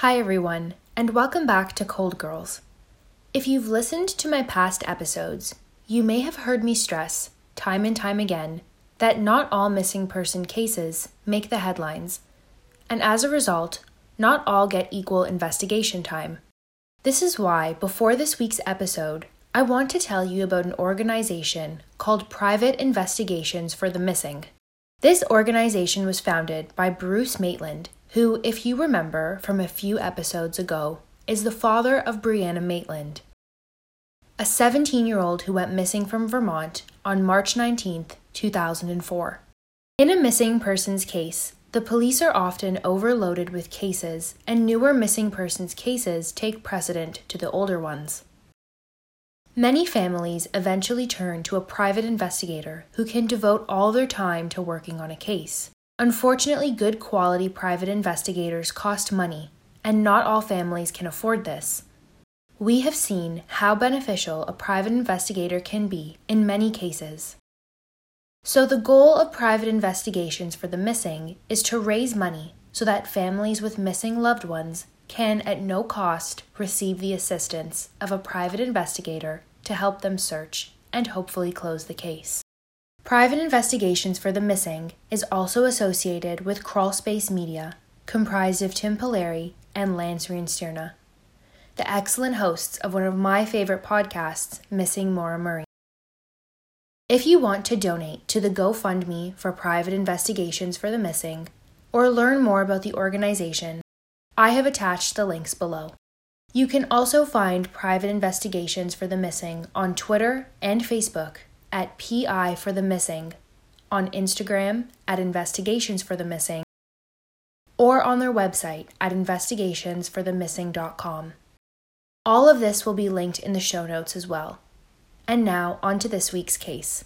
Hi everyone, and welcome back to Cold Girls. If you've listened to my past episodes, you may have heard me stress, time and time again, that not all missing person cases make the headlines, and as a result, not all get equal investigation time. This is why, before this week's episode, I want to tell you about an organization called Private Investigations for the Missing. This organization was founded by Bruce Maitland, who, if you remember from a few episodes ago, is the father of Brianna Maitland, a 17-year-old who went missing from Vermont on March 19, 2004. In a missing persons case, the police are often overloaded with cases, and newer missing persons cases take precedent to the older ones. Many families eventually turn to a private investigator who can devote all their time to working on a case. Unfortunately, good quality private investigators cost money, and not all families can afford this. We have seen how beneficial a private investigator can be in many cases. So the goal of Private Investigations for the Missing is to raise money so that families with missing loved ones can, at no cost, receive the assistance of a private investigator to help them search and hopefully close the case. Private Investigations for the Missing is also associated with Crawlspace Media, comprised of Tim Pallari and Lance Reinsteiner, the excellent hosts of one of my favorite podcasts, Missing Maura Murray. If you want to donate to the GoFundMe for Private Investigations for the Missing, or learn more about the organization, I have attached the links below. You can also find Private Investigations for the Missing on Twitter and Facebook, at PI for the Missing, on Instagram at Investigations for the Missing, or on their website at investigationsforthemissing.com. All of this will be linked in the show notes as well. And now, on to this week's case.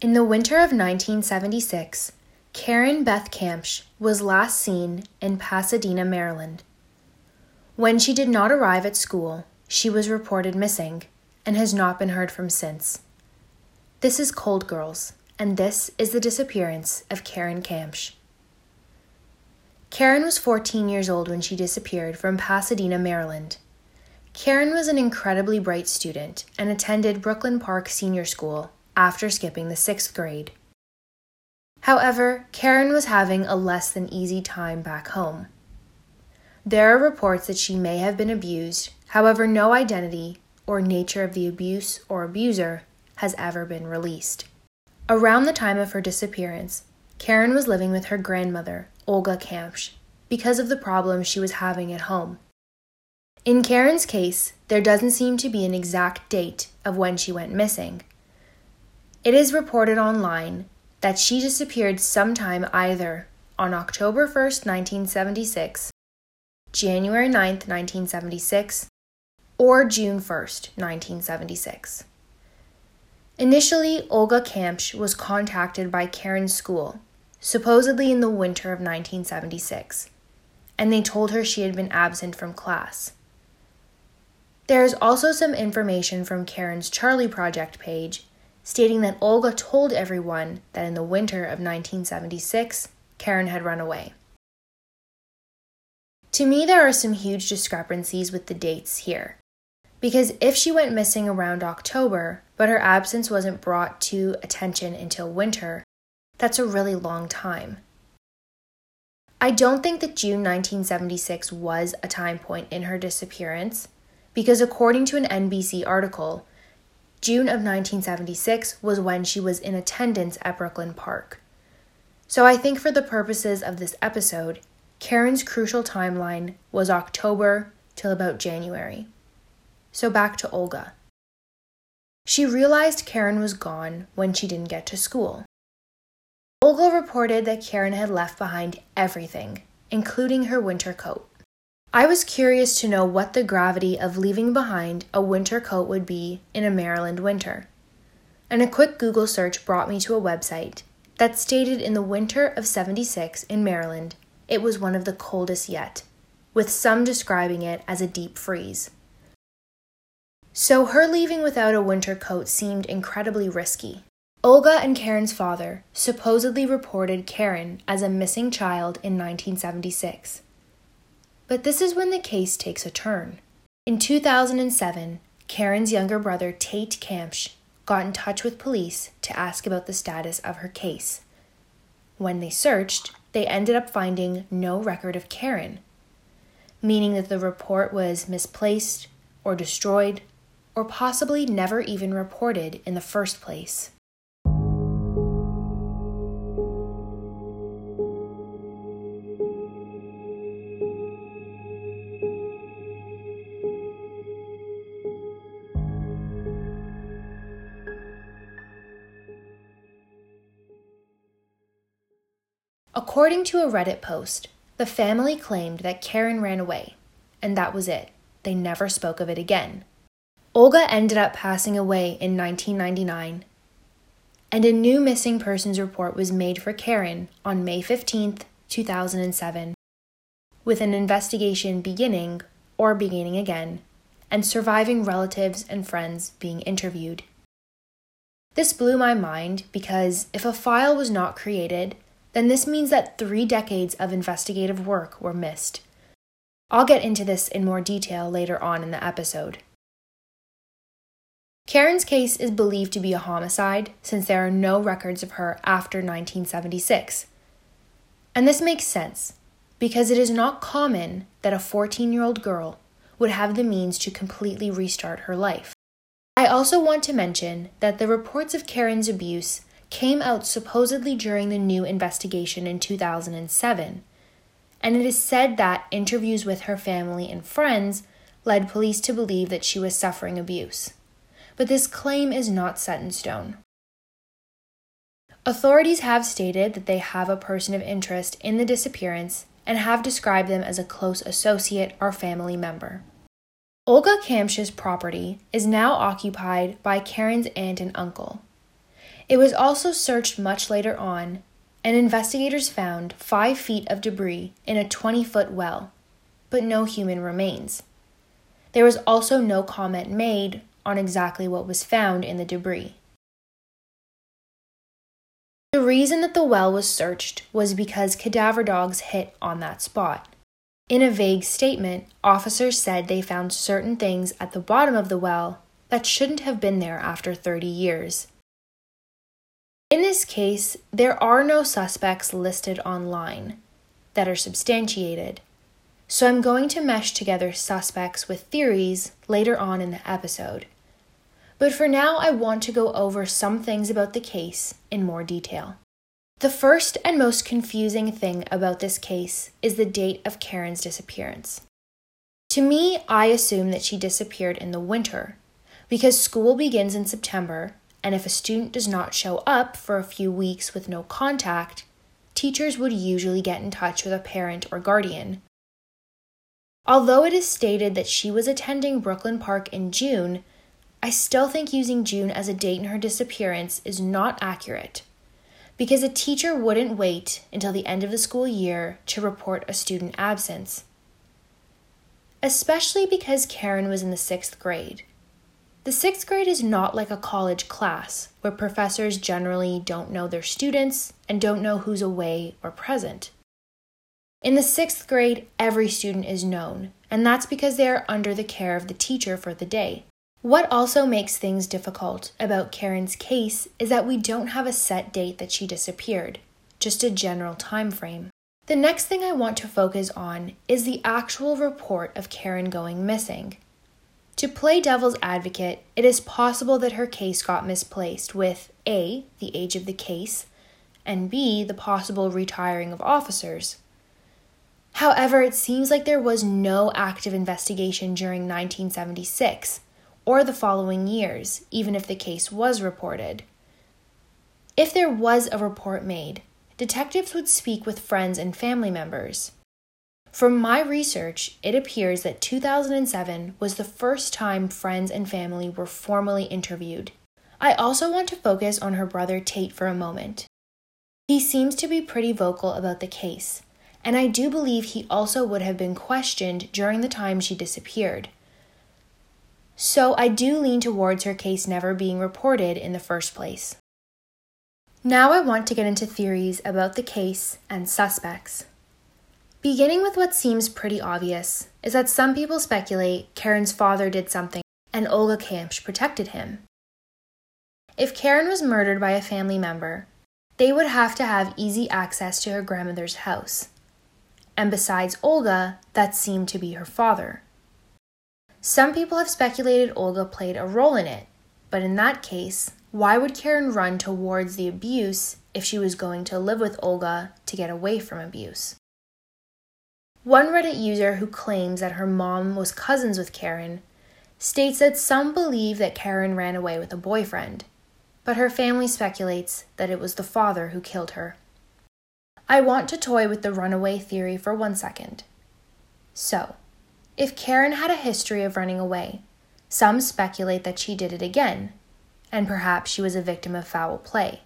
In the winter of 1976, Karen Beth Kamsch was last seen in Pasadena, Maryland. When she did not arrive at school, she was reported missing and has not been heard from since. This is Cold Girls, and this is the disappearance of Karen Kamsch. Karen was 14 years old when she disappeared from Pasadena, Maryland. Karen was an incredibly bright student and attended Brooklyn Park Senior School after skipping the 6th grade. However, Karen was having a less than easy time back home. There are reports that she may have been abused, however no identity or nature of the abuse or abuser has ever been released. Around the time of her disappearance, Karen was living with her grandmother, Olga Kampsch, because of the problems she was having at home. In Karen's case, there doesn't seem to be an exact date of when she went missing. It is reported online that she disappeared sometime either on October 1, 1976, January 9, 1976, or June 1, 1976. Initially, Olga Kampsch was contacted by Karen's school, supposedly in the winter of 1976, and they told her she had been absent from class. There is also some information from Karen's Charlie Project page stating that Olga told everyone that in the winter of 1976, Karen had run away. To me, there are some huge discrepancies with the dates here, because if she went missing around October, but her absence wasn't brought to attention until winter, that's a really long time. I don't think that June 1976 was a time point in her disappearance, because according to an NBC article, June of 1976 was when she was in attendance at Brooklyn Park. So I think for the purposes of this episode, Karen's crucial timeline was October till about January. So back to Olga. She realized Karen was gone when she didn't get to school. Olga reported that Karen had left behind everything, including her winter coat. I was curious to know what the gravity of leaving behind a winter coat would be in a Maryland winter, and a quick Google search brought me to a website that stated in the winter of '76 in Maryland, it was one of the coldest yet, with some describing it as a deep freeze. So her leaving without a winter coat seemed incredibly risky. Olga and Karen's father supposedly reported Karen as a missing child in 1976. But this is when the case takes a turn. In 2007, Karen's younger brother Tate Kampsch got in touch with police to ask about the status of her case. When they searched, they ended up finding no record of Karen, meaning that the report was misplaced or destroyed or possibly never even reported in the first place. According to a Reddit post, the family claimed that Karen ran away, and that was it. They never spoke of it again. Olga ended up passing away in 1999, and a new missing persons report was made for Karen on May 15, 2007, with an investigation beginning, or beginning again, and surviving relatives and friends being interviewed. This blew my mind because if a file was not created, then this means that 3 decades of investigative work were missed. I'll get into this in more detail later on in the episode. Karen's case is believed to be a homicide since there are no records of her after 1976. And this makes sense because it is not common that a 14-year-old girl would have the means to completely restart her life. I also want to mention that the reports of Karen's abuse came out supposedly during the new investigation in 2007, and it is said that interviews with her family and friends led police to believe that she was suffering abuse. But this claim is not set in stone. Authorities have stated that they have a person of interest in the disappearance and have described them as a close associate or family member. Olga Kampsch's property is now occupied by Karen's aunt and uncle. It was also searched much later on, and investigators found 5 feet of debris in a 20-foot well, but no human remains. There was also no comment made on exactly what was found in the debris. The reason that the well was searched was because cadaver dogs hit on that spot. In a vague statement, officers said they found certain things at the bottom of the well that shouldn't have been there after 30 years. In this case, there are no suspects listed online that are substantiated, so I'm going to mesh together suspects with theories later on in the episode. But for now, I want to go over some things about the case in more detail. The first and most confusing thing about this case is the date of Karen's disappearance. To me, I assume that she disappeared in the winter, because school begins in September. And if a student does not show up for a few weeks with no contact, teachers would usually get in touch with a parent or guardian. Although it is stated that she was attending Brooklyn Park in June, I still think using June as a date in her disappearance is not accurate, because a teacher wouldn't wait until the end of the school year to report a student absence, especially because Karen was in the 6th grade. The 6th grade is not like a college class, where professors generally don't know their students and don't know who's away or present. In the 6th grade, every student is known, and that's because they are under the care of the teacher for the day. What also makes things difficult about Karen's case is that we don't have a set date that she disappeared, just a general time frame. The next thing I want to focus on is the actual report of Karen going missing. To play devil's advocate, it is possible that her case got misplaced with A, the age of the case, and B, the possible retiring of officers. However, it seems like there was no active investigation during 1976 or the following years, even if the case was reported. If there was a report made, detectives would speak with friends and family members. From my research, it appears that 2007 was the first time friends and family were formally interviewed. I also want to focus on her brother Tate for a moment. He seems to be pretty vocal about the case, and I do believe he also would have been questioned during the time she disappeared. So I do lean towards her case never being reported in the first place. Now I want to get into theories about the case and suspects. Beginning with what seems pretty obvious is that some people speculate Karen's father did something and Olga Kampsch protected him. If Karen was murdered by a family member, they would have to have easy access to her grandmother's house. And besides Olga, that seemed to be her father. Some people have speculated Olga played a role in it, but in that case, why would Karen run towards the abuse if she was going to live with Olga to get away from abuse? One Reddit user who claims that her mom was cousins with Karen states that some believe that Karen ran away with a boyfriend, but her family speculates that it was the father who killed her. I want to toy with the runaway theory for 1 second. So, if Karen had a history of running away, some speculate that she did it again, and perhaps she was a victim of foul play.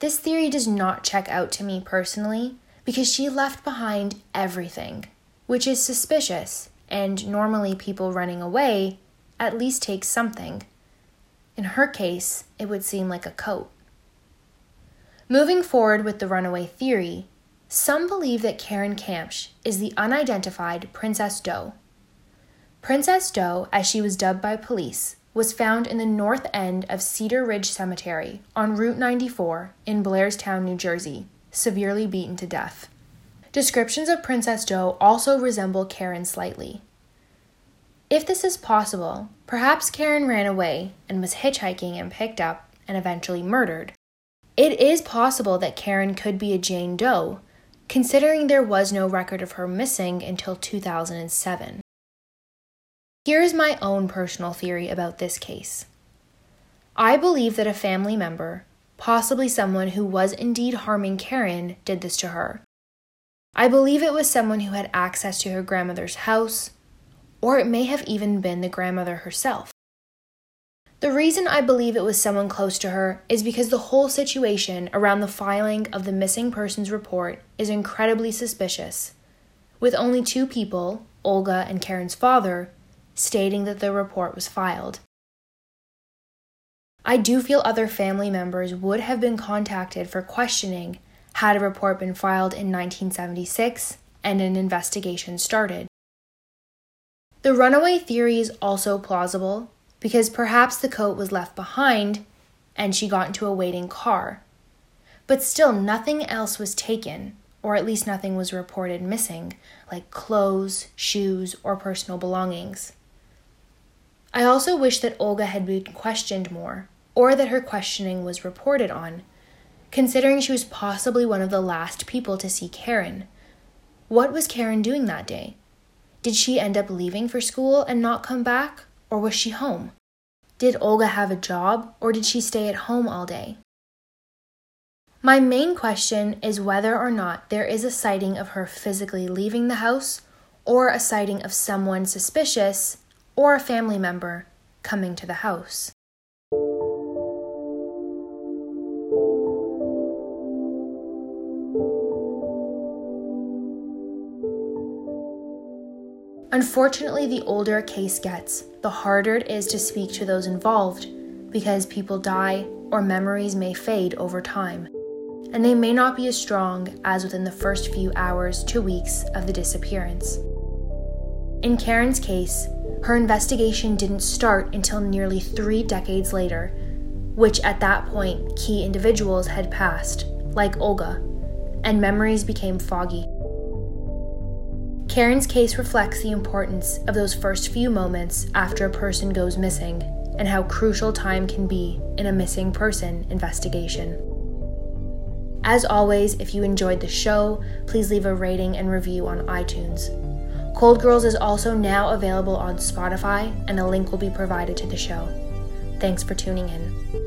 This theory does not check out to me personally, because she left behind everything, which is suspicious, and normally people running away at least take something. In her case, it would seem like a coat. Moving forward with the runaway theory, some believe that Karen Kampsch is the unidentified Princess Doe. Princess Doe, as she was dubbed by police, was found in the north end of Cedar Ridge Cemetery on Route 94 in Blairstown, New Jersey, severely beaten to death. Descriptions of Princess Doe also resemble Karen slightly. If this is possible, perhaps Karen ran away and was hitchhiking and picked up and eventually murdered. It is possible that Karen could be a Jane Doe, considering there was no record of her missing until 2007. Here is my own personal theory about this case. I believe that a family member, possibly someone who was indeed harming Karen, did this to her. I believe it was someone who had access to her grandmother's house, or it may have even been the grandmother herself. The reason I believe it was someone close to her is because the whole situation around the filing of the missing persons report is incredibly suspicious, with only 2 people, Olga and Karen's father, stating that the report was filed. I do feel other family members would have been contacted for questioning had a report been filed in 1976 and an investigation started. The runaway theory is also plausible because perhaps the coat was left behind and she got into a waiting car. But still, nothing else was taken, or at least nothing was reported missing, like clothes, shoes, or personal belongings. I also wish that Olga had been questioned more, or that her questioning was reported on, considering she was possibly one of the last people to see Karen. What was Karen doing that day? Did she end up leaving for school and not come back, or was she home? Did Olga have a job, or did she stay at home all day? My main question is whether or not there is a sighting of her physically leaving the house, or a sighting of someone suspicious or a family member coming to the house. Unfortunately, the older a case gets, the harder it is to speak to those involved because people die or memories may fade over time, and they may not be as strong as within the first few hours to weeks of the disappearance. In Karen's case, her investigation didn't start until nearly 3 decades later, which at that point key individuals had passed, like Olga, and memories became foggy. Karen's case reflects the importance of those first few moments after a person goes missing and how crucial time can be in a missing person investigation. As always, if you enjoyed the show, please leave a rating and review on iTunes. Cold Girls is also now available on Spotify, and a link will be provided to the show. Thanks for tuning in.